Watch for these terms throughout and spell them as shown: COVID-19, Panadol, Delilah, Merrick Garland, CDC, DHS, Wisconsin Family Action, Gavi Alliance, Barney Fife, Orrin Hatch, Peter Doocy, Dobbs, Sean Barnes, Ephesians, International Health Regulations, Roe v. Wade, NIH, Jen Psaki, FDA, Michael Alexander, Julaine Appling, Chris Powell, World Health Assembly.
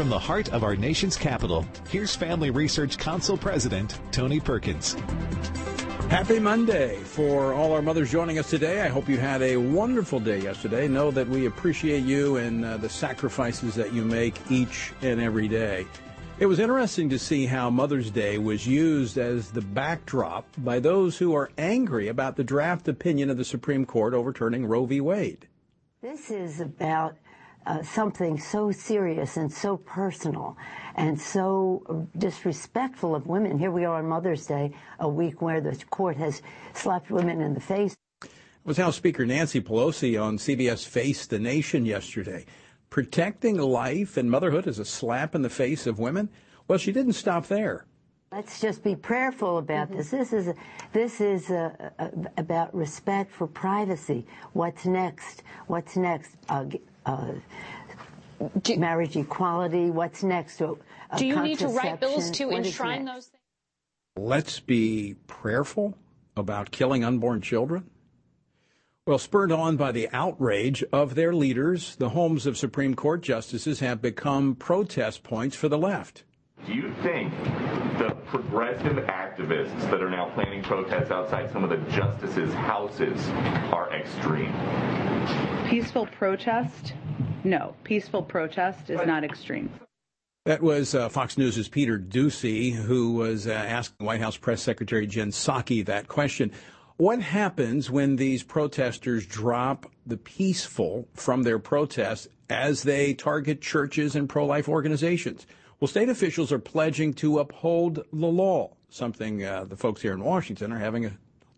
From the heart of our nation's capital, here's Family Research Council President Tony Perkins. Happy Monday for all our mothers joining us today. I hope you had a wonderful day yesterday. Know that we appreciate you and the sacrifices that you make each and every day. It was interesting to see how Mother's Day was used as the backdrop by those who are angry about the draft opinion of the Supreme Court overturning Roe v. Wade. This is about something so serious and so personal and so disrespectful of women. Here we are on Mother's Day, a week where the court has slapped women in the face. It was House Speaker Nancy Pelosi on CBS Face the Nation yesterday. Protecting life and motherhood is a slap in the face of women? Well, she didn't stop there. Let's just be prayerful about this. This is about respect for privacy. What's next? What's next? Marriage equality. What's next? Do you need to write bills to enshrine those things? Let's be prayerful about killing unborn children. Well, spurred on by the outrage of their leaders, the homes of Supreme Court justices have become protest points for the left. Do you think the progressive activists that are now planning protests outside some of the justices' houses are extreme? Peaceful protest? No. Peaceful protest is not extreme. That was Fox News' Peter Doocy, who was asking White House Press Secretary Jen Psaki that question. What happens when these protesters drop the peaceful from their protests as they target churches and pro-life organizations? Well, state officials are pledging to uphold the law, something the folks here in Washington are having a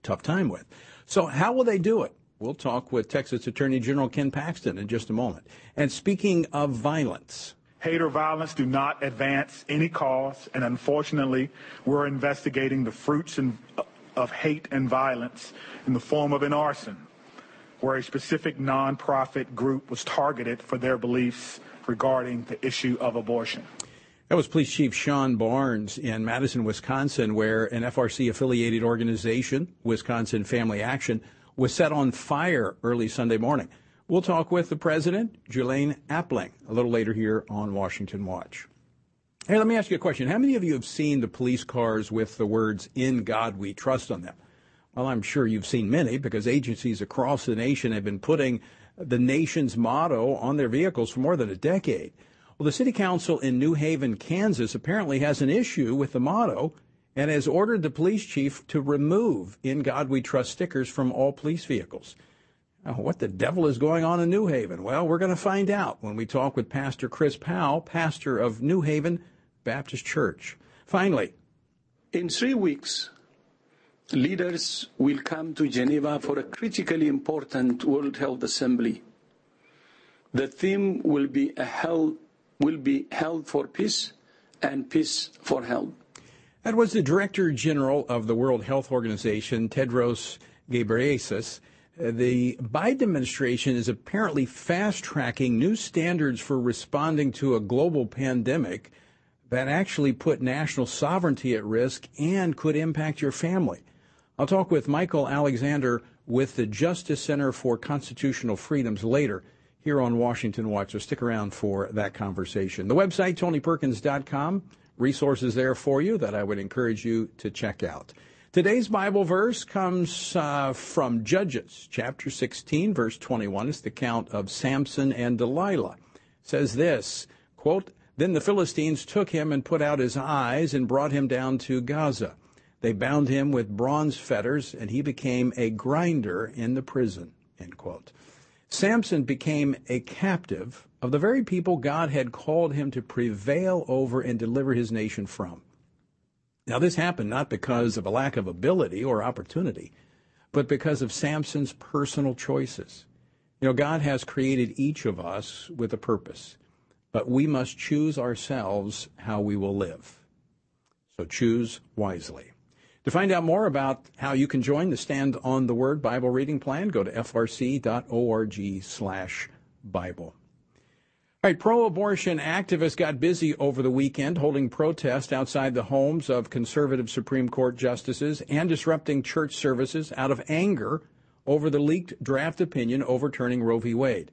tough time with. So how will they do it? We'll talk with Texas Attorney General Ken Paxton in just a moment. And speaking of violence, hate or violence do not advance any cause, and unfortunately, we're investigating the fruits of hate and violence in the form of an arson, where a specific nonprofit group was targeted for their beliefs regarding the issue of abortion. That was Police Chief Sean Barnes in Madison, Wisconsin, where an FRC-affiliated organization, Wisconsin Family Action, was set on fire early Sunday morning. We'll talk with the president, Julaine Appling, a little later here on Washington Watch. Hey, let me ask you a question. How many of you have seen the police cars with the words, "In God We Trust," on them? Well, I'm sure you've seen many, because agencies across the nation have been putting the nation's motto on their vehicles for more than a decade. Well, the city council in New Haven, Kansas, apparently has an issue with the motto and has ordered the police chief to remove "In God We Trust" stickers from all police vehicles. Now, what the devil is going on in New Haven? Well, we're going to find out when we talk with Pastor Chris Powell, pastor of New Haven Baptist Church. Finally, in 3 weeks, leaders will come to Geneva for a critically important World Health Assembly. The theme will be held for peace and peace for health. That was the Director General of the World Health Organization, Tedros Ghebreyesus. The Biden administration is apparently fast-tracking new standards for responding to a global pandemic that actually put national sovereignty at risk and could impact your family. I'll talk with Michael Alexander with the Justice Center for Constitutional Freedoms later here on Washington Watch, so stick around for that conversation. The website, TonyPerkins.com, resources there for you that I would encourage you to check out. Today's Bible verse comes from Judges, chapter 16, verse 21. It's the account of Samson and Delilah. It says this, quote, "Then the Philistines took him and put out his eyes and brought him down to Gaza. They bound him with bronze fetters, and he became a grinder in the prison," end quote. Samson became a captive of the very people God had called him to prevail over and deliver his nation from. Now, this happened not because of a lack of ability or opportunity, but because of Samson's personal choices. You know, God has created each of us with a purpose, but we must choose ourselves how we will live. So choose wisely. To find out more about how you can join the Stand on the Word Bible reading plan, go to frc.org/Bible. All right, pro-abortion activists got busy over the weekend holding protests outside the homes of conservative Supreme Court justices and disrupting church services out of anger over the leaked draft opinion overturning Roe v. Wade.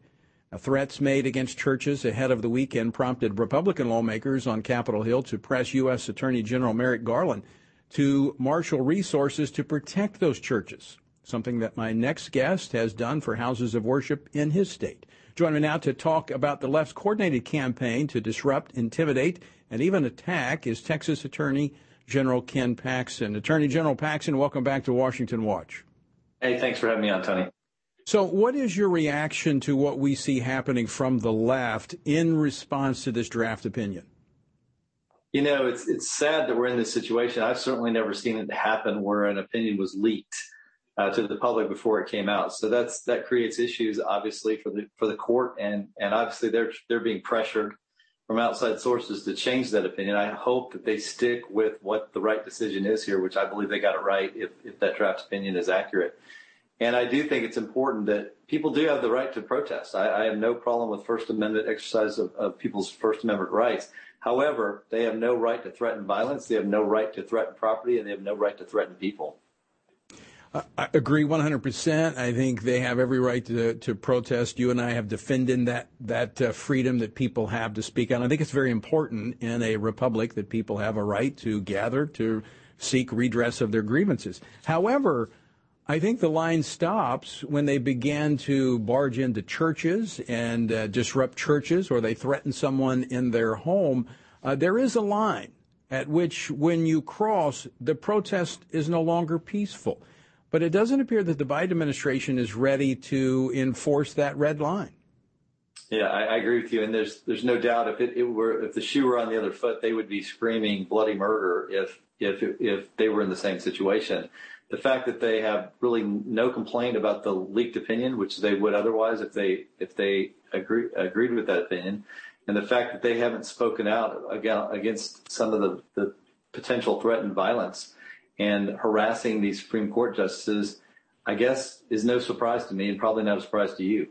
Threats made against churches ahead of the weekend prompted Republican lawmakers on Capitol Hill to press U.S. Attorney General Merrick Garland to marshal resources to protect those churches, something that my next guest has done for houses of worship in his state. Join me now to talk about the left's coordinated campaign to disrupt, intimidate, and even attack is Texas Attorney General Ken Paxton. Attorney General Paxton, welcome back to Washington Watch. Hey, thanks for having me on, Tony. So what is your reaction to what we see happening from the left in response to this draft opinion? You know, it's sad that we're in this situation. I've certainly never seen it happen where an opinion was leaked to the public before it came out. So that creates issues, obviously, for the court. And obviously, they're being pressured from outside sources to change that opinion. I hope that they stick with what the right decision is here, which I believe they got it right if that draft opinion is accurate. And I do think it's important that people do have the right to protest. I have no problem with First Amendment exercise of people's First Amendment rights. However, they have no right to threaten violence, they have no right to threaten property, and they have no right to threaten people. I agree 100%. I think they have every right to protest. You and I have defended that freedom that people have to speak out. I think it's very important in a republic that people have a right to gather to seek redress of their grievances. However, I think the line stops when they began to barge into churches and disrupt churches, or they threaten someone in their home. There is a line at which, when you cross, the protest is no longer peaceful. But it doesn't appear that the Biden administration is ready to enforce that red line. Yeah, I agree with you. And there's no doubt if the shoe were on the other foot, they would be screaming bloody murder if they were in the same situation. The fact that they have really no complaint about the leaked opinion, which they would otherwise if they agreed with that opinion, and the fact that they haven't spoken out against some of the potential threat and violence and harassing these Supreme Court justices, I guess is no surprise to me and probably not a surprise to you.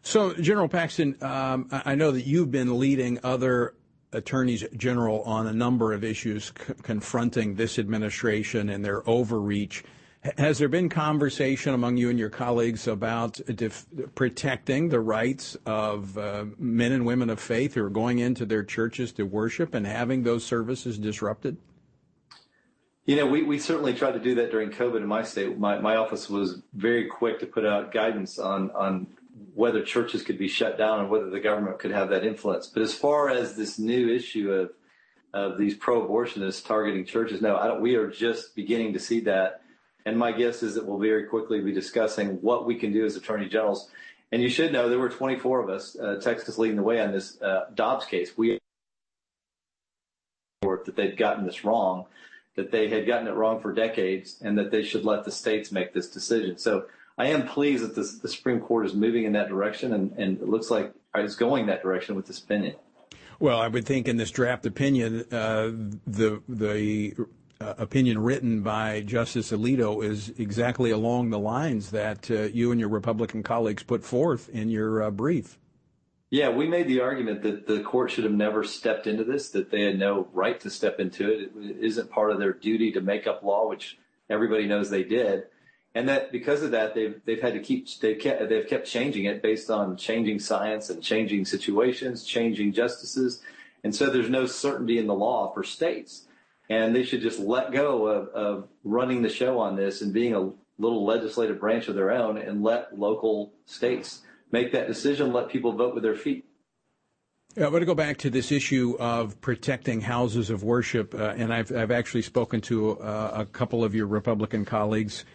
So, General Paxton, I know that you've been leading other attorneys general on a number of issues confronting this administration and their overreach. Has there been conversation among you and your colleagues about protecting the rights of men and women of faith who are going into their churches to worship and having those services disrupted? You know, we certainly tried to do that during COVID in my state. My office was very quick to put out guidance on whether churches could be shut down and whether the government could have that influence. But as far as this new issue of these pro-abortionists targeting churches, no, we are just beginning to see that. And my guess is that we'll very quickly be discussing what we can do as attorney generals. And you should know there were 24 of us, Texas leading the way on this Dobbs case. We thought that they'd gotten this wrong, that they had gotten it wrong for decades, and that they should let the states make this decision. So I am pleased that the Supreme Court is moving in that direction, and it looks like it's going that direction with this opinion. Well, I would think in this draft opinion, the opinion written by Justice Alito is exactly along the lines that you and your Republican colleagues put forth in your brief. Yeah, we made the argument that the court should have never stepped into this, that they had no right to step into it. It isn't part of their duty to make up law, which everybody knows they did. And that because of that, they've kept changing it based on changing science and changing situations, changing justices. And so there's no certainty in the law for states. And they should just let go of running the show on this and being a little legislative branch of their own and let local states make that decision, let people vote with their feet. Yeah, I want to go back to this issue of protecting houses of worship. And I've actually spoken to a couple of your Republican colleagues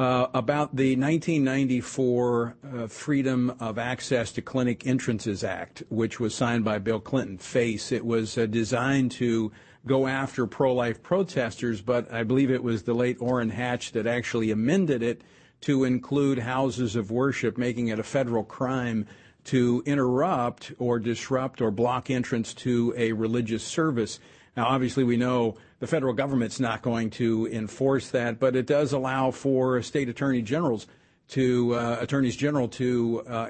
about the 1994 Freedom of Access to Clinic Entrances Act, which was signed by Bill Clinton. It was designed to go after pro-life protesters, but I believe it was the late Orrin Hatch that actually amended it to include houses of worship, making it a federal crime to interrupt or disrupt or block entrance to a religious service. Now, obviously, we know the federal government's not going to enforce that, but it does allow for state attorneys general to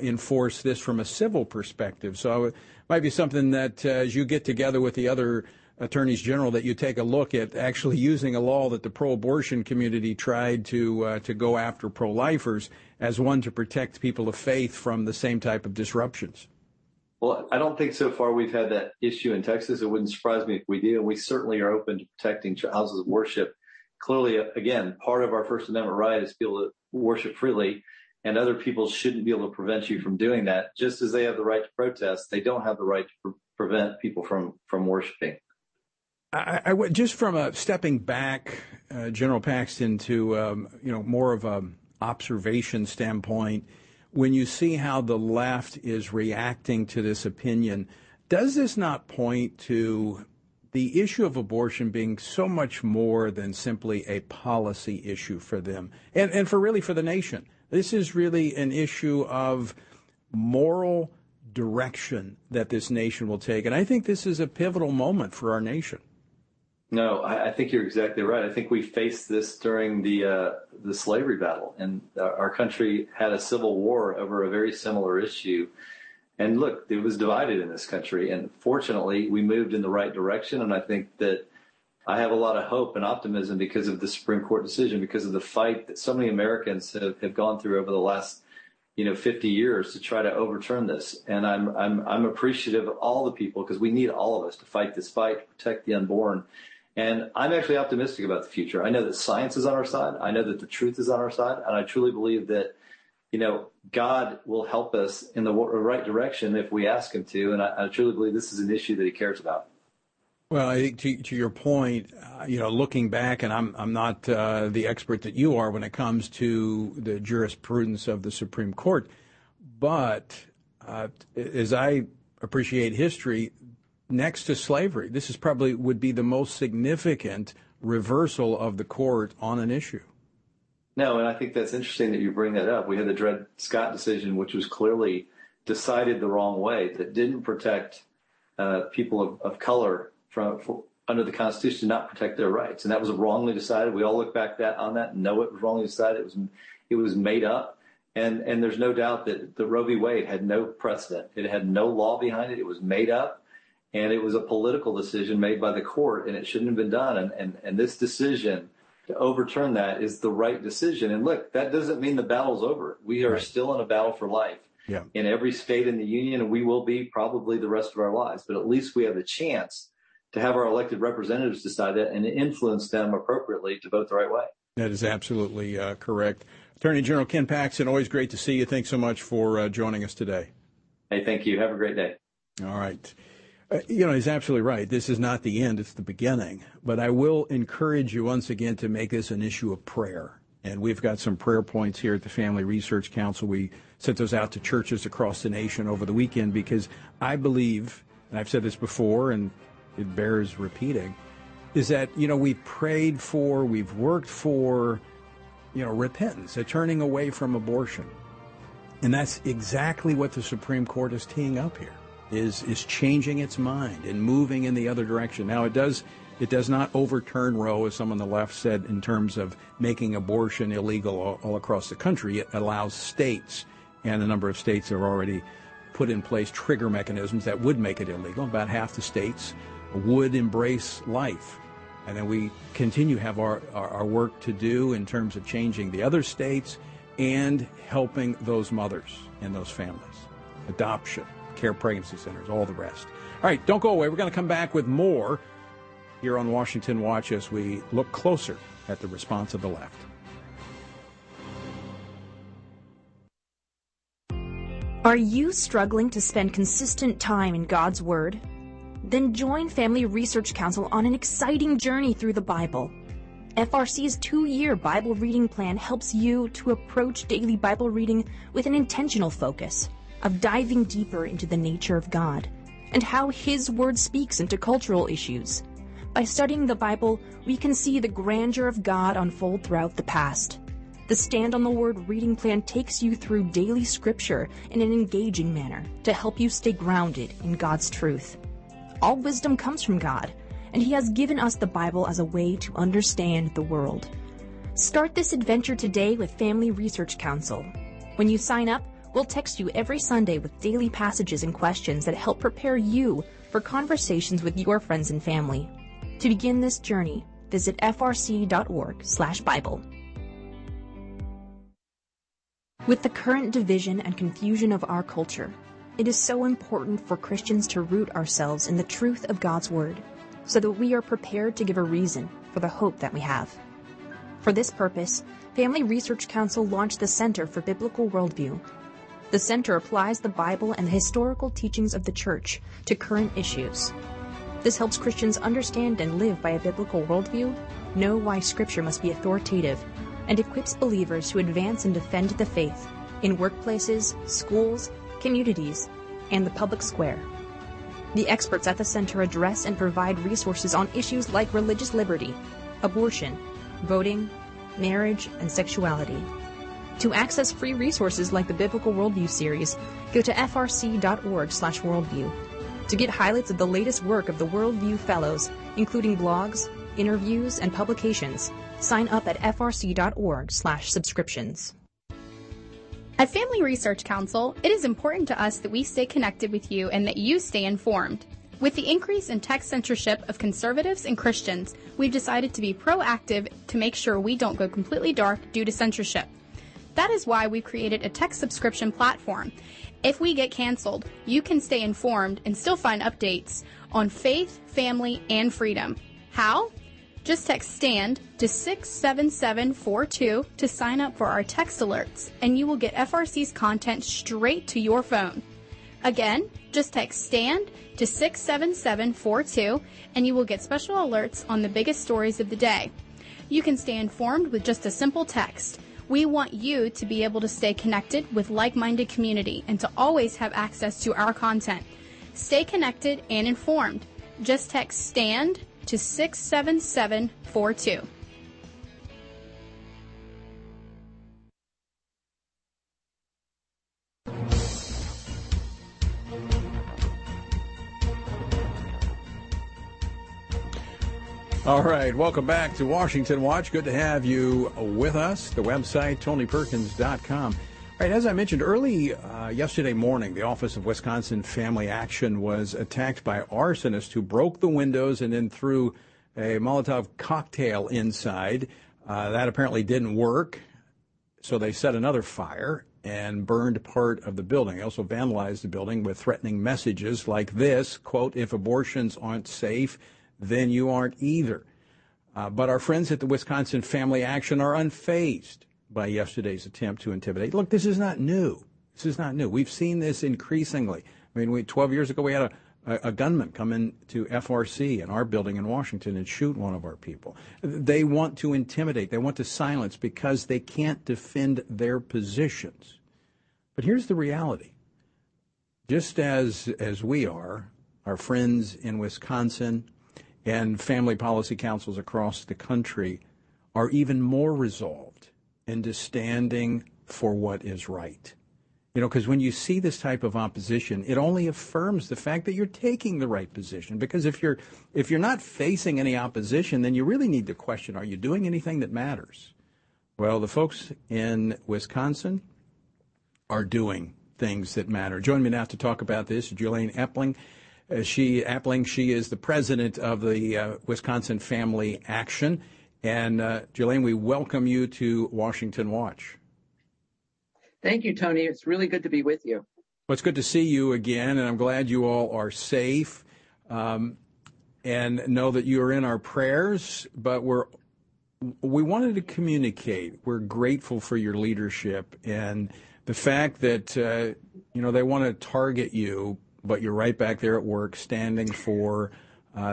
enforce this from a civil perspective. So it might be something that as you get together with the other attorneys general that you take a look at actually using a law that the pro-abortion community tried to go after pro-lifers as one to protect people of faith from the same type of disruptions? Well, I don't think so far we've had that issue in Texas. It wouldn't surprise me if we do. And we certainly are open to protecting houses of worship. Clearly, again, part of our First Amendment right is to be able to worship freely, and other people shouldn't be able to prevent you from doing that. Just as they have the right to protest, they don't have the right to prevent people from worshiping. Just from a stepping back, General Paxton, to more of a observation standpoint, when you see how the left is reacting to this opinion, does this not point to the issue of abortion being so much more than simply a policy issue for them and for really for the nation? This is really an issue of moral direction that this nation will take. And I think this is a pivotal moment for our nation. No, I think you're exactly right. I think we faced this during the slavery battle, and our country had a civil war over a very similar issue. And look, it was divided in this country, and fortunately, we moved in the right direction. And I think that I have a lot of hope and optimism because of the Supreme Court decision, because of the fight that so many Americans have gone through over the last, 50 years to try to overturn this. And I'm appreciative of all the people, because we need all of us to fight this fight, to protect the unborn. And I'm actually optimistic about the future. I know that science is on our side. I know that the truth is on our side. And I truly believe that, God will help us in the right direction if we ask him to. And I truly believe this is an issue that he cares about. Well, I think to your point, looking back, and I'm not the expert that you are when it comes to the jurisprudence of the Supreme Court, but as I appreciate history, next to slavery, this is probably would be the most significant reversal of the court on an issue. No, and I think that's interesting that you bring that up. We had the Dred Scott decision, which was clearly decided the wrong way, that didn't protect people of color from under the Constitution, to not protect their rights. And that was wrongly decided. We all look back on that and know it was wrongly decided. It was made up. And there's no doubt that the Roe v. Wade had no precedent. It had no law behind it. It was made up. And it was a political decision made by the court, and it shouldn't have been done. And this decision to overturn that is the right decision. And look, that doesn't mean the battle's over. We are still in a battle for life in every state in the union, and we will be probably the rest of our lives. But at least we have a chance to have our elected representatives decide that and influence them appropriately to vote the right way. That is absolutely correct. Attorney General Ken Paxton, always great to see you. Thanks so much for joining us today. Hey, thank you. Have a great day. All right. He's absolutely right. This is not the end. It's the beginning. But I will encourage you once again to make this an issue of prayer. And we've got some prayer points here at the Family Research Council. We sent those out to churches across the nation over the weekend because I believe, and I've said this before and it bears repeating, is that, we've prayed for, we've worked for, repentance, a turning away from abortion. And that's exactly what the Supreme Court is teeing up here. Is changing its mind and moving in the other direction. Now, it does not overturn Roe, as some on the left said, in terms of making abortion illegal all across the country. It allows states, and a number of states have already put in place trigger mechanisms that would make it illegal. About half the states would embrace life. And then we continue to have our work to do in terms of changing the other states and helping those mothers and those families. Adoption, care pregnancy centers, all the rest. All right, don't go away. We're going to come back with more here on Washington Watch as we look closer at the response of the left. Are you struggling to spend consistent time in God's Word? Then join Family Research Council on an exciting journey through the Bible. FRC's 2-year Bible reading plan helps you to approach daily Bible reading with an intentional focus of diving deeper into the nature of God and how His Word speaks into cultural issues. By studying the Bible, we can see the grandeur of God unfold throughout the past. The Stand on the Word reading plan takes you through daily scripture in an engaging manner to help you stay grounded in God's truth. All wisdom comes from God, and He has given us the Bible as a way to understand the world. Start this adventure today with Family Research Council. When you sign up, we'll text you every Sunday with daily passages and questions that help prepare you for conversations with your friends and family. To begin this journey, visit frc.org/Bible. With the current division and confusion of our culture, it is so important for Christians to root ourselves in the truth of God's Word, so that we are prepared to give a reason for the hope that we have. For this purpose, Family Research Council launched the Center for Biblical Worldview. The center applies the Bible and the historical teachings of the Church to current issues. This helps Christians understand and live by a biblical worldview, know why Scripture must be authoritative, and equips believers to advance and defend the faith in workplaces, schools, communities, and the public square. The experts at the center address and provide resources on issues like religious liberty, abortion, voting, marriage, and sexuality. To access free resources like the Biblical Worldview series, go to frc.org/worldview. To get highlights of the latest work of the Worldview Fellows, including blogs, interviews, and publications, sign up at frc.org/subscriptions. At Family Research Council, it is important to us that we stay connected with you and that you stay informed. With the increase in tech censorship of conservatives and Christians, we've decided to be proactive to make sure we don't go completely dark due to censorship. That is why we created a tech subscription platform. If we get canceled, you can stay informed and still find updates on faith, family, and freedom. How? Just text STAND to 67742 to sign up for our text alerts, and you will get FRC's content straight to your phone. Again, just text STAND to 67742, and you will get special alerts on the biggest stories of the day. You can stay informed with just a simple text. We want you to be able to stay connected with like-minded community and to always have access to our content. Stay connected and informed. Just text STAND to 67742. All right, welcome back to Washington Watch. Good to have you with us. The website, TonyPerkins.com. All right, as I mentioned, early yesterday morning, the Office of Wisconsin Family Action was attacked by arsonists who broke the windows and then threw a Molotov cocktail inside. That apparently didn't work, so they set another fire and burned part of the building. They also vandalized the building with threatening messages like this, quote, "If abortions aren't safe, then you aren't either." But our friends at the Wisconsin Family Action are unfazed by yesterday's attempt to intimidate. Look, this is not new. This is not new. We've seen this increasingly. I mean, 12 years ago, we had a gunman come into FRC in our building in Washington and shoot one of our people. They want to intimidate. They want to silence because they can't defend their positions. But here's the reality. Just as we are, our friends in Wisconsin and family policy councils across the country are even more resolved into standing for what is right. You know, because when you see this type of opposition, it only affirms the fact that you're taking the right position. Because if you're not facing any opposition, then you really need to question, are you doing anything that matters? Well, the folks in Wisconsin are doing things that matter. Join me now to talk about this, Julaine Appling. She is the president of the Wisconsin Family Action. And Julaine, we welcome you to Washington Watch. Thank you, Tony. It's really good to be with you. Well, it's good to see you again, and I'm glad you all are safe and know that you are in our prayers. But we wanted to communicate. We're grateful for your leadership and the fact that they want to target you, but you're right back there at work, standing for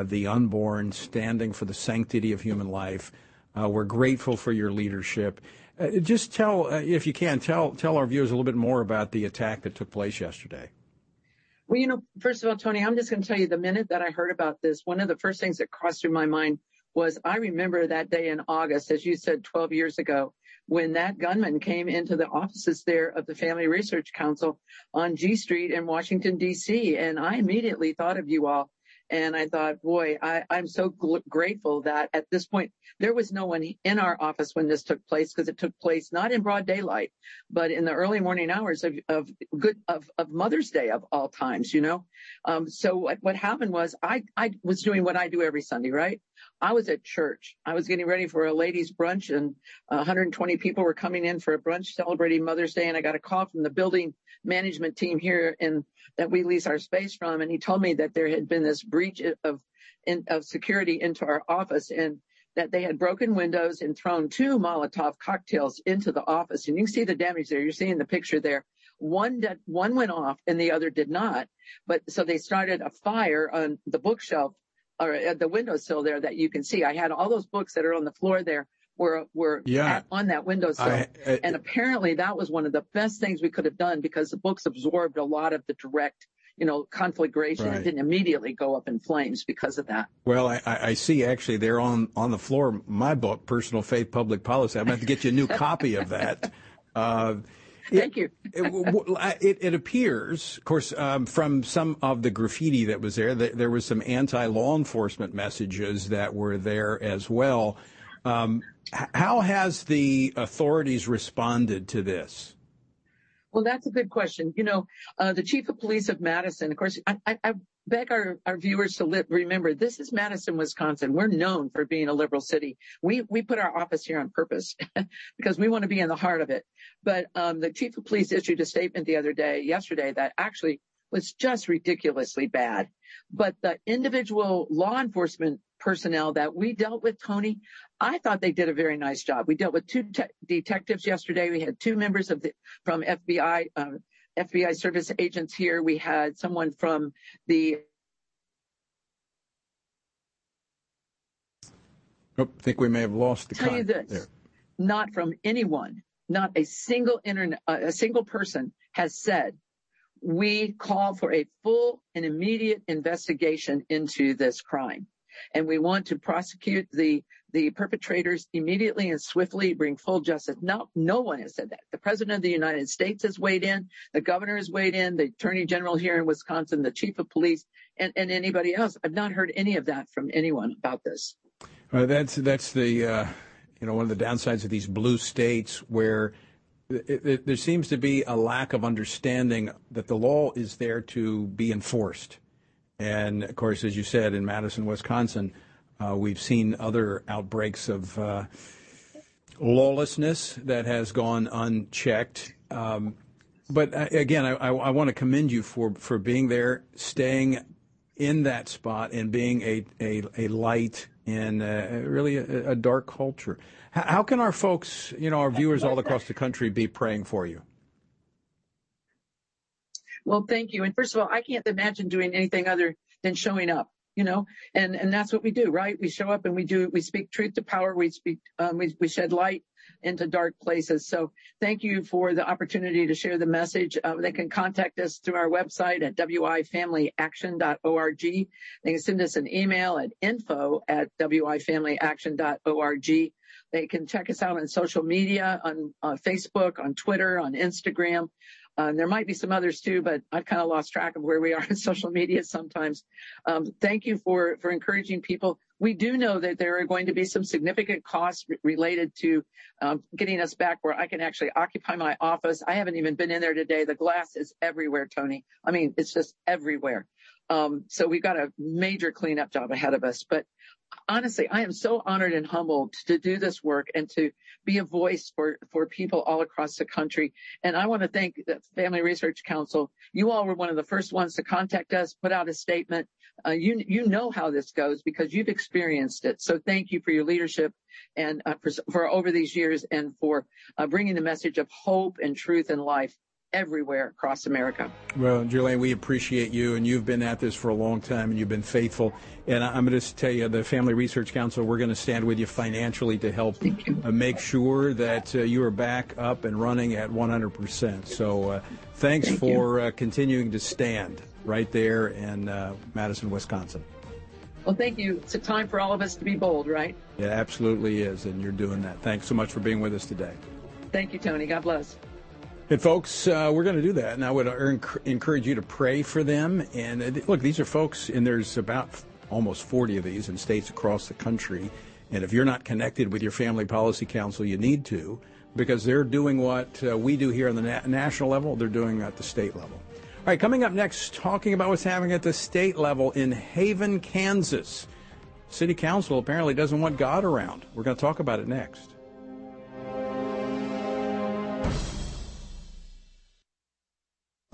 the unborn, standing for the sanctity of human life. We're grateful for your leadership. Just tell, if you can, tell our viewers a little bit more about the attack that took place yesterday. Well, first of all, Tony, I'm just going to tell you the minute that I heard about this, one of the first things that crossed through my mind was I remember that day in August, as you said, 12 years ago, when that gunman came into the offices there of the Family Research Council on G Street in Washington, D.C., and I immediately thought of you all And I thought, boy, I'm so grateful that at this point, there was no one in our office when this took place, because it took place not in broad daylight, but in the early morning hours of Mother's Day of all times, you know. So what happened was I was doing what I do every Sunday, right? I was at church. I was getting ready for a ladies' brunch, and 120 people were coming in for a brunch celebrating Mother's Day. And I got a call from the building management team here that we lease our space from. And he told me that there had been this breach of security into our office, and that they had broken windows and thrown 2 Molotov cocktails into the office. And you can see the damage there. You're seeing the picture there. One went off and the other did not. But so they started a fire on the bookshelf, or at the windowsill there that you can see. I had all those books that are on the floor there on that windowsill. And apparently that was one of the best things we could have done, because the books absorbed a lot of the direct, you know, conflagration. Right. It didn't immediately go up in flames because of that. Well, I see actually they're on the floor, my book, Personal Faith, Public Policy. I'm going to have to get you a new copy of that. Thank you. It appears, of course, from some of the graffiti that was there, that there was some anti-law enforcement messages that were there as well. How has the authorities responded to this? Well, that's a good question. You know, the chief of police of Madison, of course, I beg our viewers to remember, this is Madison, Wisconsin. We're known for being a liberal city. We put our office here on purpose because we want to be in the heart of it. But the chief of police issued a statement yesterday, that actually was just ridiculously bad. But the individual law enforcement personnel that we dealt with, Tony, I thought they did a very nice job. We dealt with 2 detectives yesterday. We had 2 members from FBI, FBI service agents here. We had someone from the... Oh, I think we may have lost the contact there. I'll tell you this, not from anyone, not a single person has said, we call for a full and immediate investigation into this crime. And we want to prosecute the perpetrators immediately and swiftly, bring full justice. No one has said that. The President of the United States has weighed in. The governor has weighed in. The Attorney General here in Wisconsin, the Chief of Police, and anybody else. I've not heard any of that from anyone about this. Well, that's the one of the downsides of these blue states, where there seems to be a lack of understanding that the law is there to be enforced. And, of course, as you said, in Madison, Wisconsin, we've seen other outbreaks of lawlessness that has gone unchecked. But I want to commend you for being there, staying in that spot, and being a light in really a dark culture. How can our folks, our viewers all across the country, be praying for you? Well, thank you. And first of all, I can't imagine doing anything other than showing up, and that's what we do, right? We show up and we speak truth to power. We speak, we shed light into dark places. So thank you for the opportunity to share the message. They can contact us through our website at wifamilyaction.org. They can send us an email at info@wifamilyaction.org. They can check us out on social media, on Facebook, on Twitter, on Instagram. There might be some others too, but I've kind of lost track of where we are on social media sometimes. Thank you for encouraging people. We do know that there are going to be some significant costs related to getting us back where I can actually occupy my office. I haven't even been in there today. The glass is everywhere, Tony. I mean, it's just everywhere. So we've got a major cleanup job ahead of us. But honestly, I am so honored and humbled to do this work and to be a voice for people all across the country. And I want to thank the Family Research Council. You all were one of the first ones to contact us, put out a statement. You know how this goes because you've experienced it. So thank you for your leadership and for over these years, and for bringing the message of hope and truth and life everywhere across America. Well, Julaine, we appreciate you, and you've been at this for a long time, and you've been faithful. And I'm going to tell you, the Family Research Council, we're going to stand with you financially to help make sure that you are back up and running at 100%. So thanks for continuing to stand right there in Madison, Wisconsin. Well, thank you. It's a time for all of us to be bold, right? It absolutely is, and you're doing that. Thanks so much for being with us today. Thank you, Tony. God bless. And folks, we're going to do that, and I would encourage you to pray for them. And look, these are folks, and there's about almost 40 of these in states across the country. And if you're not connected with your Family Policy Council, you need to, because they're doing what we do here on the national level. They're doing at the state level. All right, coming up next, talking about what's happening at the state level in Haven, Kansas. City Council apparently doesn't want God around. We're going to talk about it next.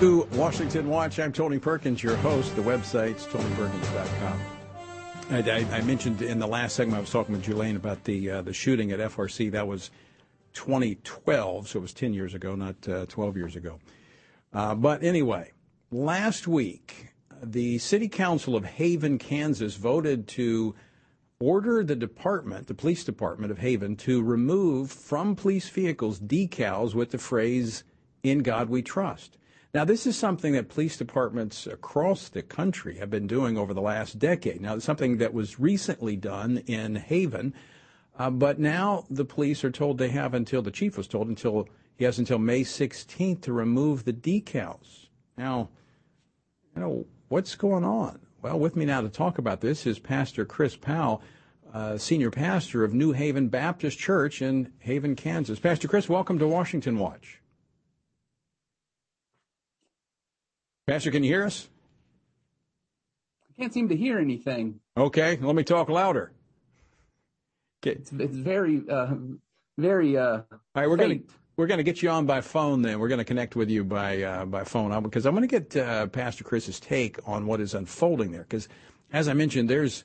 To Washington Watch, I'm Tony Perkins, your host. The website's TonyPerkins.com. I mentioned in the last segment I was talking with Julaine about the shooting at FRC. That was 2012, so it was 10 years ago, not 12 years ago. But anyway, last week, the City Council of Haven, Kansas, voted to order the police department of Haven, to remove from police vehicles decals with the phrase, "In God We Trust." Now, this is something that police departments across the country have been doing over the last decade. Now, it's something that was recently done in Haven, but now the police are told they have until, the chief was told, until he has until May 16th to remove the decals. Now, what's going on? Well, with me now to talk about this is Pastor Chris Powell, senior pastor of New Haven Baptist Church in Haven, Kansas. Pastor Chris, welcome to Washington Watch. Pastor, can you hear us? I can't seem to hear anything. Okay, let me talk louder. Okay. It's very, very. All right, we're gonna get you on by phone. Then we're gonna connect with you by phone, because I'm gonna get Pastor Chris's take on what is unfolding there. Because as I mentioned, there's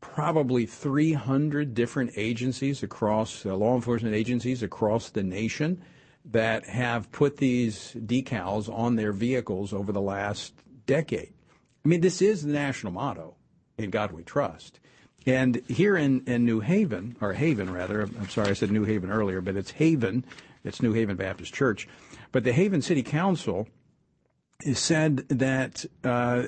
probably 300 different agencies across law enforcement agencies across the nation that have put these decals on their vehicles over the last decade. I mean, this is the national motto, "In God We Trust." And here in New Haven, or Haven rather, I'm sorry, I said New Haven earlier, but it's Haven, it's New Haven Baptist Church. But the Haven City Council said that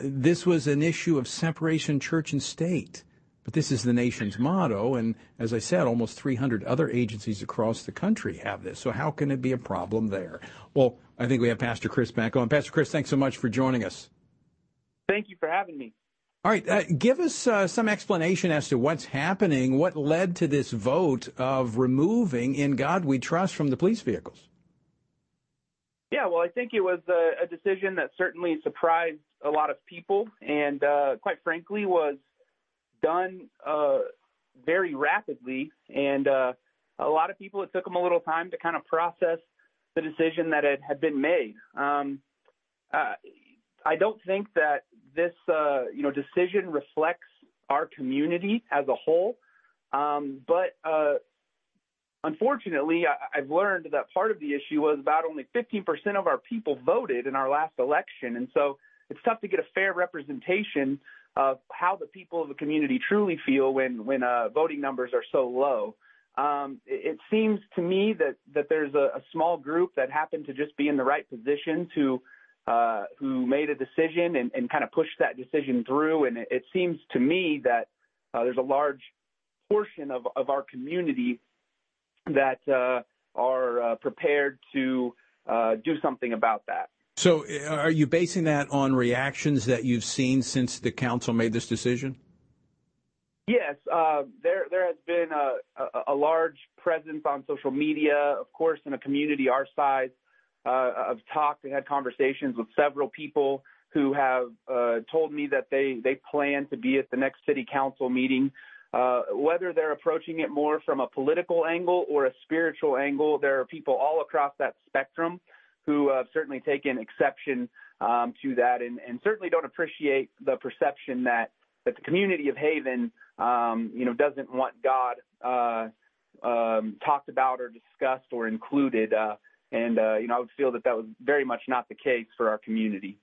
this was an issue of separation church and state. But this is the nation's motto, and as I said, almost 300 other agencies across the country have this. So how can it be a problem there? Well, I think we have Pastor Chris back on. Pastor Chris, thanks so much for joining us. Thank you for having me. All right. Give us some explanation as to what's happening, what led to this vote of removing "In God We Trust" from the police vehicles. Yeah, well, I think it was a decision that certainly surprised a lot of people and, quite frankly, was done very rapidly. And a lot of people, it took them a little time to kind of process the decision that it had been made. I don't think that this, decision reflects our community as a whole. But unfortunately, I've learned that part of the issue was about only 15% of our people voted in our last election. And so it's tough to get a fair representation of how the people of the community truly feel when voting numbers are so low. It seems to me that there's a small group that happened to just be in the right position who made a decision and kind of pushed that decision through. And it seems to me that there's a large portion of our community that are prepared to do something about that. So are you basing that on reactions that you've seen since the council made this decision? Yes. There has been a large presence on social media, of course, in a community our size. I've talked and had conversations with several people who have told me that they plan to be at the next city council meeting. Whether they're approaching it more from a political angle or a spiritual angle, there are people all across that spectrum who have certainly taken exception to that and certainly don't appreciate the perception that the community of Haven, doesn't want God talked about or discussed or included. I would feel that was very much not the case for our community.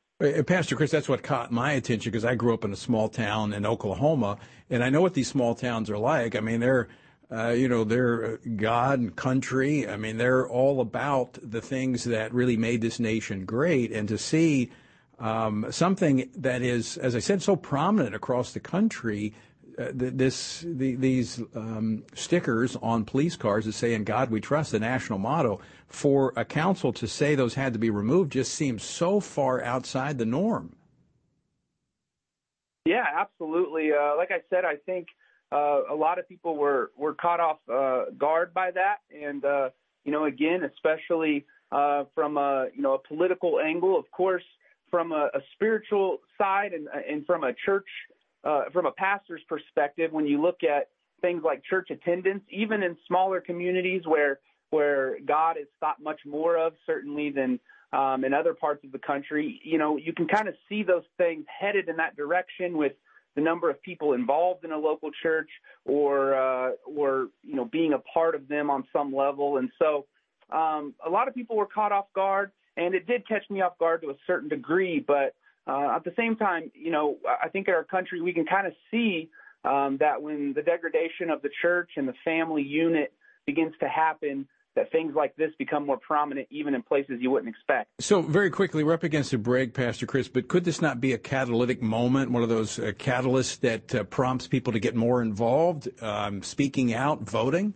Pastor Chris, that's what caught my attention because I grew up in a small town in Oklahoma, and I know what these small towns are like. I mean, they're God and country. I mean, they're all about the things that really made this nation great. And to see something that is, as I said, so prominent across the country, these stickers on police cars that say, "In God We Trust," the national motto, for a council to say those had to be removed just seems so far outside the norm. Yeah, absolutely. Like I said, I think a lot of people were caught off guard by that. And, again, especially from a political angle, of course, from a spiritual side and from a church from a pastor's perspective, when you look at things like church attendance, even in smaller communities where God is thought much more of, certainly than in other parts of the country, you can kind of see those things headed in that direction with the number of people involved in a local church or being a part of them on some level. And so a lot of people were caught off guard, and it did catch me off guard to a certain degree, but at the same time, I think in our country we can kind of see that when the degradation of the church and the family unit begins to happen, that things like this become more prominent even in places you wouldn't expect. So very quickly, we're up against a break, Pastor Chris, but could this not be a catalytic moment, one of those catalysts that prompts people to get more involved, speaking out, voting?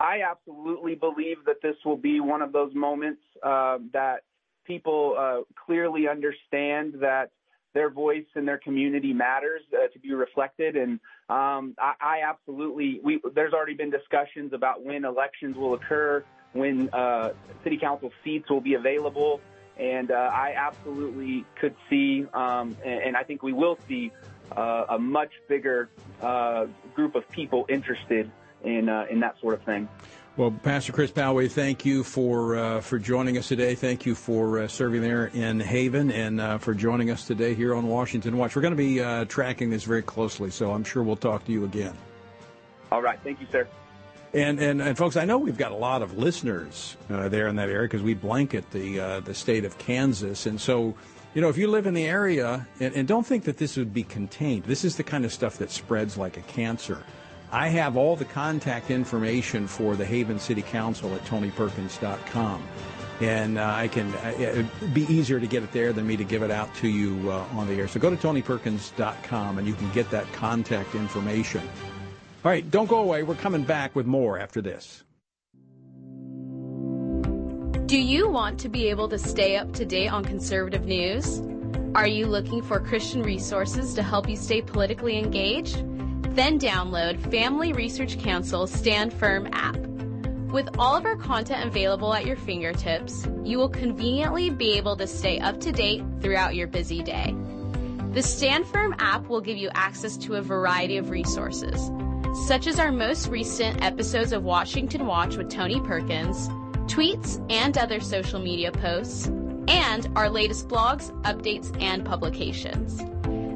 I absolutely believe that this will be one of those moments that people clearly understand that their voice and their community matters to be reflected. And I absolutely, there's already been discussions about when elections will occur, when city council seats will be available. And I absolutely could see, and I think we will see, a much bigger group of people interested in that sort of thing. Well, Pastor Chris Powell, thank you for joining us today. Thank you for serving there in Haven and for joining us today here on Washington Watch. We're going to be tracking this very closely, so I'm sure we'll talk to you again. All right. Thank you, sir. And folks, I know we've got a lot of listeners there in that area because we blanket the state of Kansas. And so, if you live in the area, and don't think that this would be contained. This is the kind of stuff that spreads like a cancer. I have all the contact information for the Haven City Council at TonyPerkins.com, and it would be easier to get it there than me to give it out to you on the air. So go to TonyPerkins.com, and you can get that contact information. All right, don't go away. We're coming back with more after this. Do you want to be able to stay up to date on conservative news? Are you looking for Christian resources to help you stay politically engaged? Then download Family Research Council's Stand Firm app. With all of our content available at your fingertips, you will conveniently be able to stay up to date throughout your busy day. The Stand Firm app will give you access to a variety of resources, such as our most recent episodes of Washington Watch with Tony Perkins, tweets and other social media posts, and our latest blogs, updates, and publications.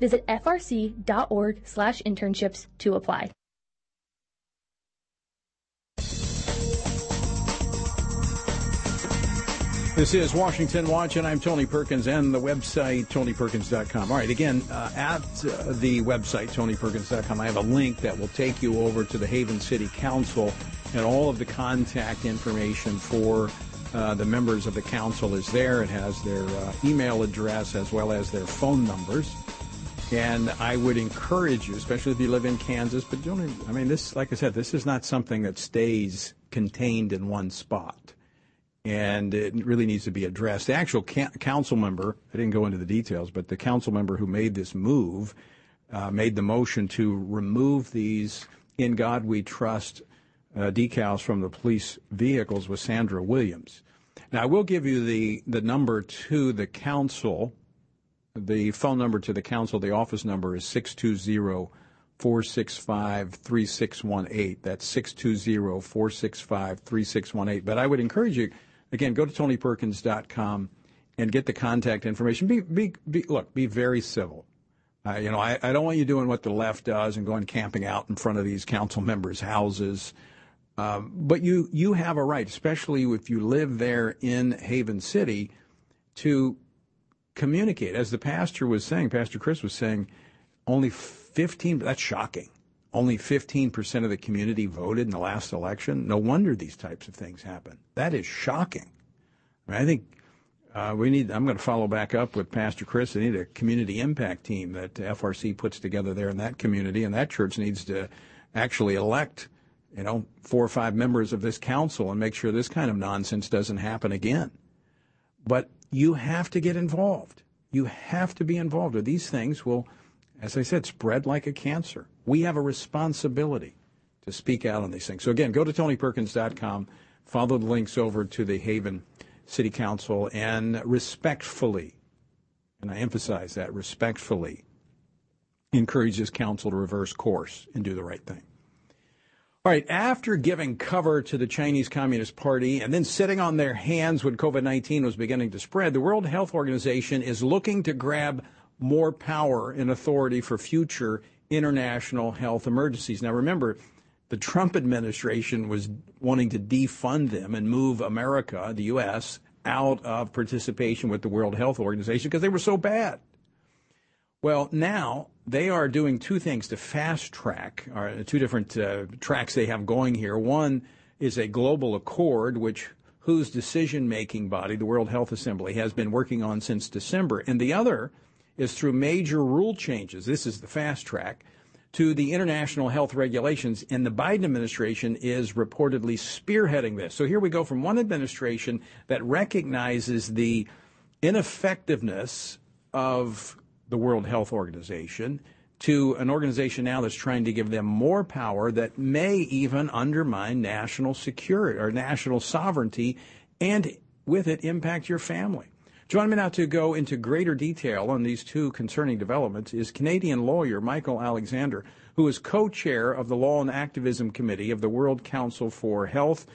Visit frc.org/internships to apply. This is Washington Watch, and I'm Tony Perkins, and the website, TonyPerkins.com. All right, again, at the website, TonyPerkins.com, I have a link that will take you over to the Haven City Council, and all of the contact information for the members of the council is there. It has their email address as well as their phone numbers. And I would encourage you, especially if you live in Kansas, but this, like I said, this is not something that stays contained in one spot. And it really needs to be addressed. The actual council member, I didn't go into the details, but the council member who made this move made the motion to remove these "In God We Trust" decals from the police vehicles was Sandra Williams. Now, I will give you the number to the council. The phone number to the council, the office number, is 620-465-3618. That's 620-465-3618. But I would encourage you, again, go to TonyPerkins.com and get the contact information. Be very civil. I don't want you doing what the left does and going camping out in front of these council members' houses. But you have a right, especially if you live there in Haven City, to communicate. As the pastor was saying, Pastor Chris was saying, only 15%, that's shocking, only 15% of the community voted in the last election. No wonder these types of things happen. That is shocking. I think I'm going to follow back up with Pastor Chris. I need a community impact team that FRC puts together there in that community, and that church needs to actually elect, 4 or 5 members of this council and make sure this kind of nonsense doesn't happen again. But you have to get involved. You have to be involved, or these things will, as I said, spread like a cancer. We have a responsibility to speak out on these things. So, again, go to TonyPerkins.com, follow the links over to the Haven City Council, and respectfully, and I emphasize that, respectfully, encourage this council to reverse course and do the right thing. All right, after giving cover to the Chinese Communist Party and then sitting on their hands when COVID-19 was beginning to spread, the World Health Organization is looking to grab more power and authority for future international health emergencies. Now, remember, the Trump administration was wanting to defund them and move America, the U.S., out of participation with the World Health Organization because they were so bad. Well, now they are doing two things to fast track, or two different tracks they have going here. One is a global accord, which whose decision-making body, the World Health Assembly, has been working on since December. And the other is through major rule changes. This is the fast track to the International Health Regulations, and the Biden administration is reportedly spearheading this. So here we go from one administration that recognizes the ineffectiveness of the World Health Organization to an organization now that's trying to give them more power that may even undermine national security or national sovereignty, and with it impact your family. Joining me now to go into greater detail on these two concerning developments is Canadian lawyer Michael Alexander, who is co-chair of the Law and Activism Committee of the World Council for Health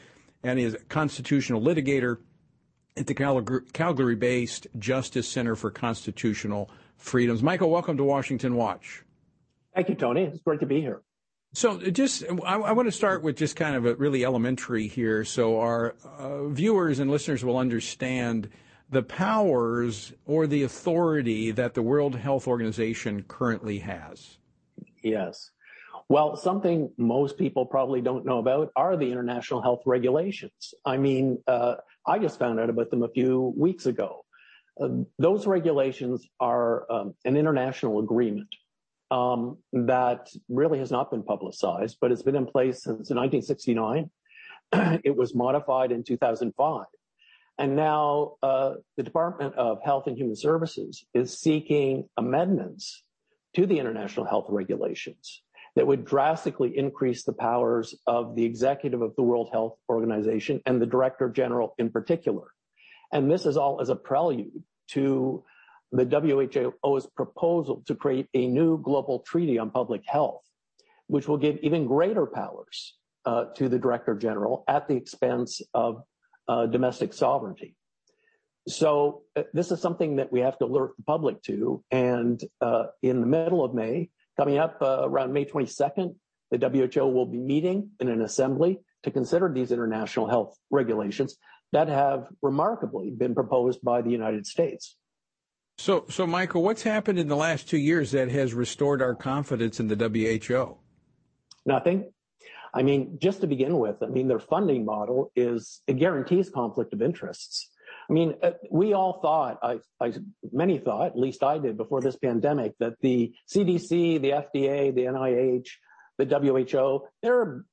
and is a constitutional litigator at the Calgary-based Justice Center for Constitutional Freedoms. Michael, welcome to Washington Watch. Thank you, Tony. It's great to be here. So just, I want to start with just kind of a really elementary here so our viewers and listeners will understand the powers or the authority that the World Health Organization currently has. Yes. Well, something most people probably don't know about are the international health regulations. I mean, I just found out about them a few weeks ago. Those regulations are an international agreement that really has not been publicized, but it's been in place since 1969. It was modified in 2005. And now the Department of Health and Human Services is seeking amendments to the international health regulations that would drastically increase the powers of the executive of the World Health Organization and the Director General in particular. And this is all as a prelude to the WHO's proposal to create a new global treaty on public health, which will give even greater powers to the Director General at the expense of domestic sovereignty. So this is something that we have to alert the public to. And in the middle of May, coming up around May 22nd, the WHO will be meeting in an assembly to consider these international health regulations that have remarkably been proposed by the United States. So Michael, what's happened in the last 2 years that has restored our confidence in the WHO? Nothing. I mean, just to begin with, I mean, their funding model is, it guarantees conflict of interests. I mean, we all thought, many thought, at least I did before this pandemic, that the CDC, the FDA, the NIH, the WHO, they're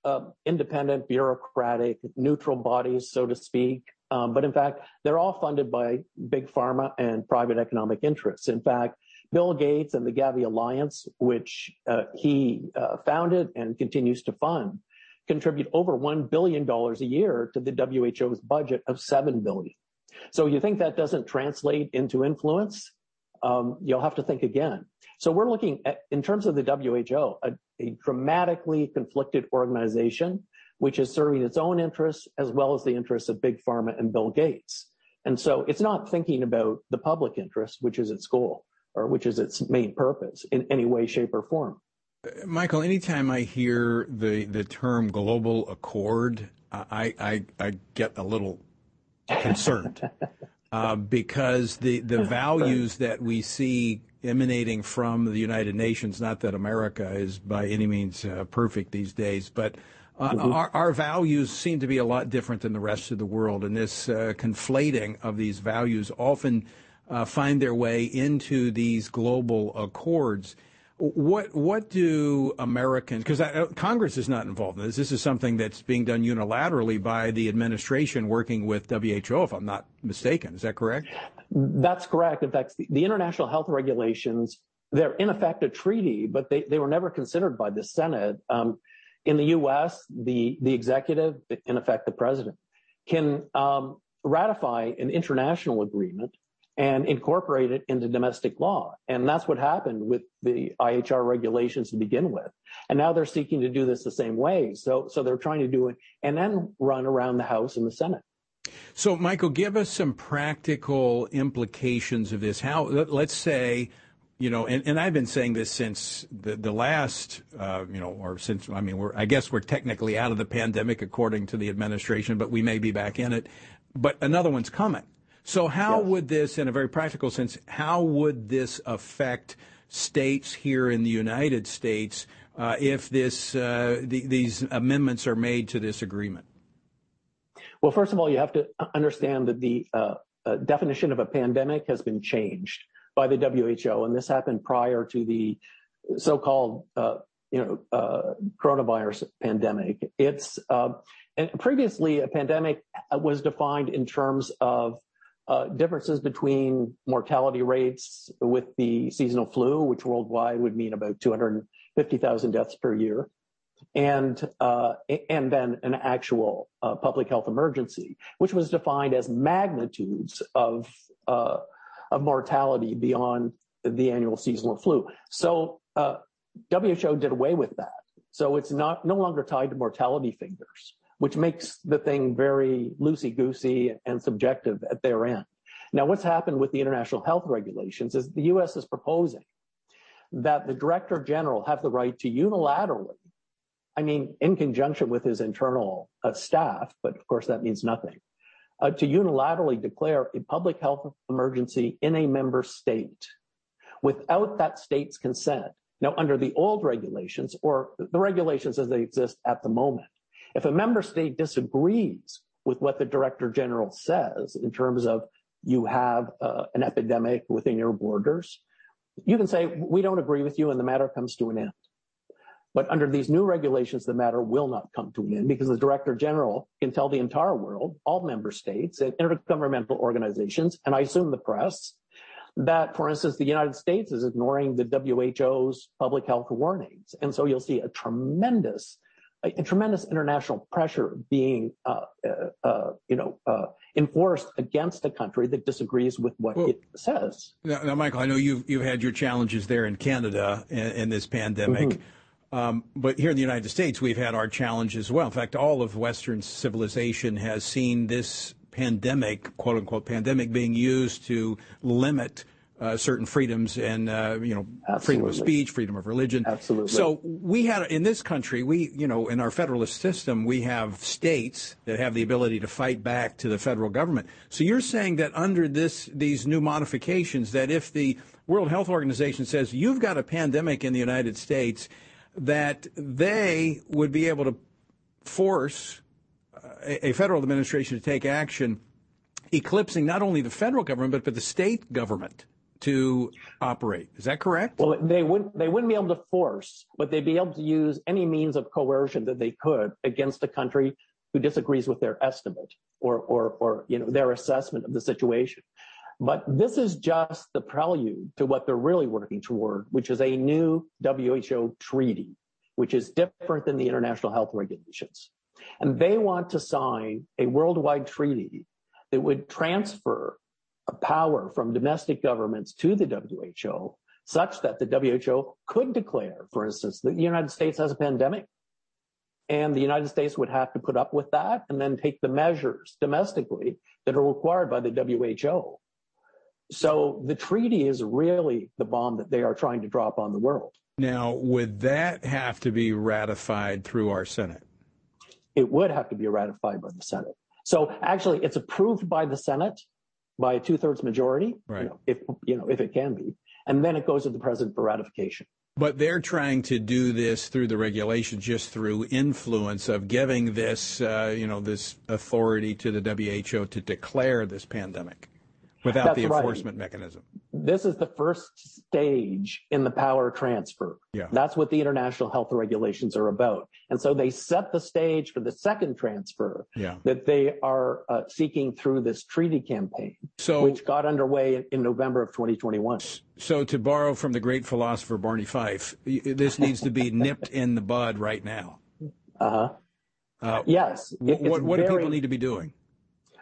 independent, bureaucratic, neutral bodies, so to speak. But in fact, they're all funded by big pharma and private economic interests. In fact, Bill Gates and the Gavi Alliance, which he founded and continues to fund, contribute over $1 billion a year to the WHO's budget of $7 billion. So you think that doesn't translate into influence? You'll have to think again. So we're looking at, in terms of the WHO, a dramatically conflicted organization, which is serving its own interests as well as the interests of big pharma and Bill Gates. And so it's not thinking about the public interest, which is its goal, or which is its main purpose in any way, shape, or form. Michael, anytime I hear the term global accord, I get a little concerned because the values that we see emanating from the United Nations, not that America is by any means perfect these days, but our values seem to be a lot different than the rest of the world. And this conflating of these values often find their way into these global accords. What do Americans, because Congress is not involved in this. This is something that's being done unilaterally by the administration working with WHO, if I'm not mistaken. Is that correct? That's correct. In fact, the international health regulations, they're in effect a treaty, but they were never considered by the Senate. In the U.S., the executive, in effect the president, can ratify an international agreement and incorporate it into domestic law. And that's what happened with the IHR regulations to begin with. And now they're seeking to do this the same way. So they're trying to do it and then run around the House and the Senate. So, Michael, give us some practical implications of this. How, let's say you know, and I've been saying this since the last, you know, or since, I mean, I guess we're technically out of the pandemic according to the administration, but we may be back in it. But another one's coming. So how would this, in a very practical sense, how would this affect states here in the United States if this these amendments are made to this agreement? Well, first of all, you have to understand that the definition of a pandemic has been changed by the WHO, and this happened prior to the so-called coronavirus pandemic. It's and previously a pandemic was defined in terms of differences between mortality rates with the seasonal flu, which worldwide would mean about 250,000 deaths per year, and then an actual public health emergency, which was defined as magnitudes of mortality beyond the annual seasonal flu. So WHO did away with that. So it's no longer tied to mortality figures, which makes the thing very loosey-goosey and subjective at their end. Now, what's happened with the international health regulations is the U.S. is proposing that the Director General have the right to unilaterally, I mean, in conjunction with his internal staff, but of course that means nothing, to unilaterally declare a public health emergency in a member state without that state's consent. Now, under the old regulations, or the regulations as they exist at the moment, if a member state disagrees with what the Director General says in terms of you have an epidemic within your borders, you can say, we don't agree with you, and the matter comes to an end. But under these new regulations, the matter will not come to an end because the Director General can tell the entire world, all member states and intergovernmental organizations, and I assume the press, that, for instance, the United States is ignoring the WHO's public health warnings. And so you'll see a tremendous international pressure being, enforced against a country that disagrees with what it says. Now, Michael, I know you've had your challenges there in Canada in this pandemic, but here in the United States, we've had our challenge as well. In fact, all of Western civilization has seen this pandemic, quote unquote pandemic, being used to limit certain freedoms and, Absolutely. Freedom of speech, freedom of religion. Absolutely. So we had in this country, in our federalist system, we have states that have the ability to fight back to the federal government. So you're saying that under these new modifications, that if the World Health Organization says you've got a pandemic in the United States, that they would be able to force a federal administration to take action, eclipsing not only the federal government, but the state government to operate. Is that correct? Well, they wouldn't be able to force, but they'd be able to use any means of coercion that they could against a country who disagrees with their estimate or their assessment of the situation. But this is just the prelude to what they're really working toward, which is a new WHO treaty, which is different than the international health regulations. And they want to sign a worldwide treaty that would transfer power from domestic governments to the WHO, such that the WHO could declare, for instance, that the United States has a pandemic, and the United States would have to put up with that and then take the measures domestically that are required by the WHO. So the treaty is really the bomb that they are trying to drop on the world. Now, would that have to be ratified through our Senate? It would have to be ratified by the Senate. So actually, it's approved by the Senate by a 2/3 majority, right, if it can be, and then it goes to the president for ratification. But they're trying to do this through the regulations, just through influence of giving this, this authority to the WHO to declare this pandemic without the enforcement mechanism. This is the first stage in the power transfer. Yeah. That's what the international health regulations are about. And so they set the stage for the second transfer that they are seeking through this treaty campaign, which got underway in November of 2021. So to borrow from the great philosopher Barney Fife, this needs to be nipped in the bud right now. Uh-huh. Yes. What do people need to be doing?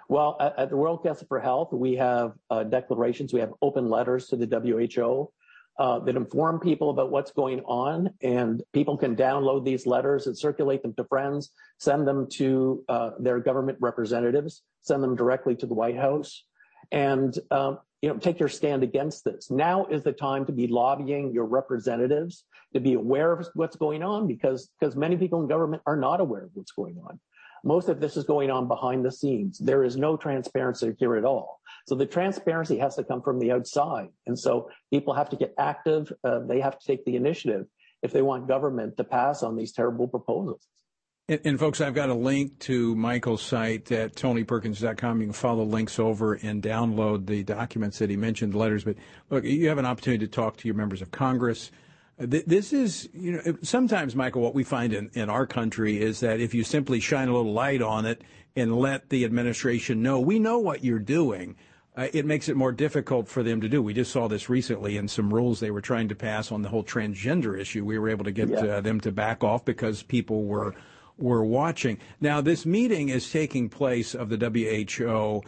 Well, at the World Council for Health, we have declarations, we have open letters to the WHO that inform people about what's going on, and people can download these letters and circulate them to friends, send them to their government representatives, send them directly to the White House, and take your stand against this. Now is the time to be lobbying your representatives to be aware of what's going on, because many people in government are not aware of what's going on. Most of this is going on behind the scenes. There is no transparency here at all. So the transparency has to come from the outside. And so people have to get active. They have to take the initiative if they want government to pass on these terrible proposals. And folks, I've got a link to Michael's site at tonyperkins.com. You can follow links over and download the documents that he mentioned, letters. But look, you have an opportunity to talk to your members of Congress. This is, sometimes, Michael, what we find in our country is that if you simply shine a little light on it and let the administration know, we know what you're doing, it makes it more difficult for them to do. We just saw this recently in some rules they were trying to pass on the whole transgender issue. We were able to get them to back off because people were watching. Now, this meeting is taking place of the WHO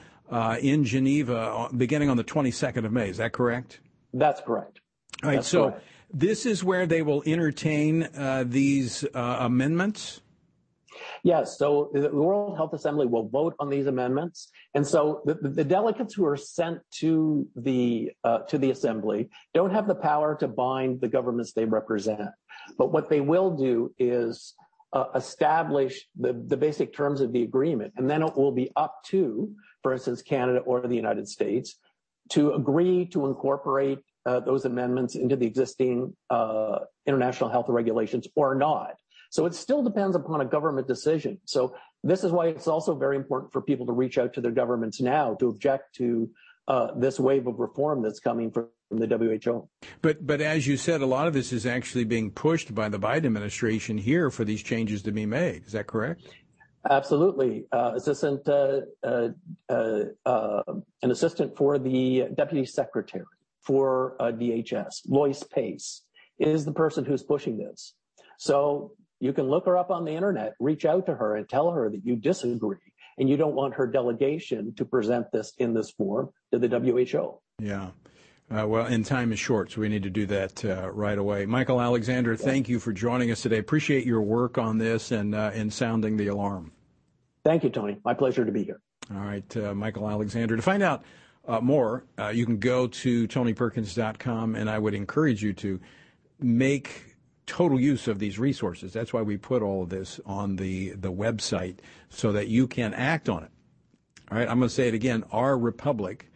in Geneva beginning on the 22nd of May. Is that correct? That's correct. All right. That's so correct. This is where they will entertain these amendments? Yes. So the World Health Assembly will vote on these amendments. And so the delegates who are sent to the assembly don't have the power to bind the governments they represent. But what they will do is establish the basic terms of the agreement. And then it will be up to, for instance, Canada or the United States to agree to incorporate those amendments into the existing international health regulations or not. So it still depends upon a government decision. So this is why it's also very important for people to reach out to their governments now to object to this wave of reform that's coming from the WHO. But as you said, a lot of this is actually being pushed by the Biden administration here for these changes to be made. Is that correct? Absolutely. An assistant for the deputy secretary for DHS, Loyce Pace, is the person who's pushing this. So you can look her up on the internet, reach out to her and tell her that you disagree and you don't want her delegation to present this in this form to the WHO. Yeah. Well, and time is short, so we need to do that right away. Michael Alexander, thank you for joining us today. Appreciate your work on this and sounding the alarm. Thank you, Tony. My pleasure to be here. All right, Michael Alexander. To find out more, you can go to tonyperkins.com, and I would encourage you to make total use of these resources. That's why we put all of this on the website so that you can act on it. All right, I'm going to say it again. Our republic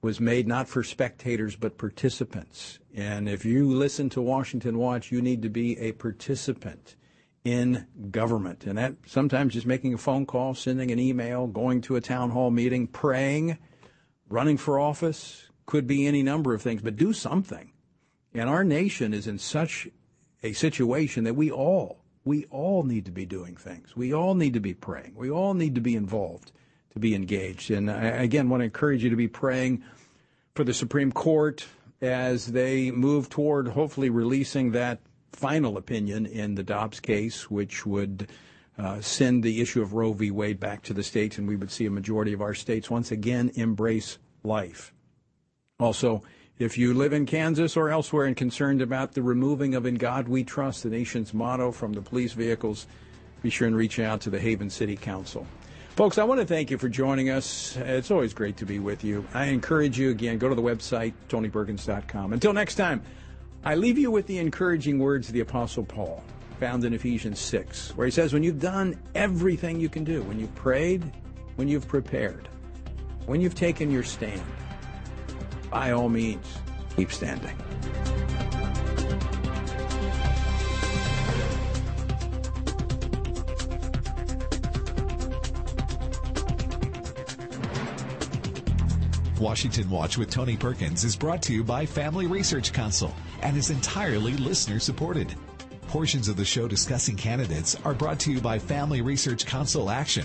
was made not for spectators but participants. And if you listen to Washington Watch, you need to be a participant in government. And that sometimes just making a phone call, sending an email, going to a town hall meeting, praying, running for office, could be any number of things, but do something. And our nation is in such a situation that we all need to be doing things. We all need to be praying. We all need to be involved, to be engaged. And I, again, want to encourage you to be praying for the Supreme Court as they move toward hopefully releasing that final opinion in the Dobbs case, which would send the issue of Roe v. Wade back to the states, and we would see a majority of our states once again embrace life. Also, if you live in Kansas or elsewhere and concerned about the removing of In God We Trust, the nation's motto, from the police vehicles, be sure and reach out to the Haven City Council. Folks, I want to thank you for joining us. It's always great to be with you. I encourage you, again, go to the website, tonyperkins.com. Until next time, I leave you with the encouraging words of the Apostle Paul, found in Ephesians 6, where he says, when you've done everything you can do, when you've prayed, when you've prepared, when you've taken your stand, by all means, keep standing. Washington Watch with Tony Perkins is brought to you by Family Research Council and is entirely listener-supported. Portions of the show discussing candidates are brought to you by Family Research Council Action.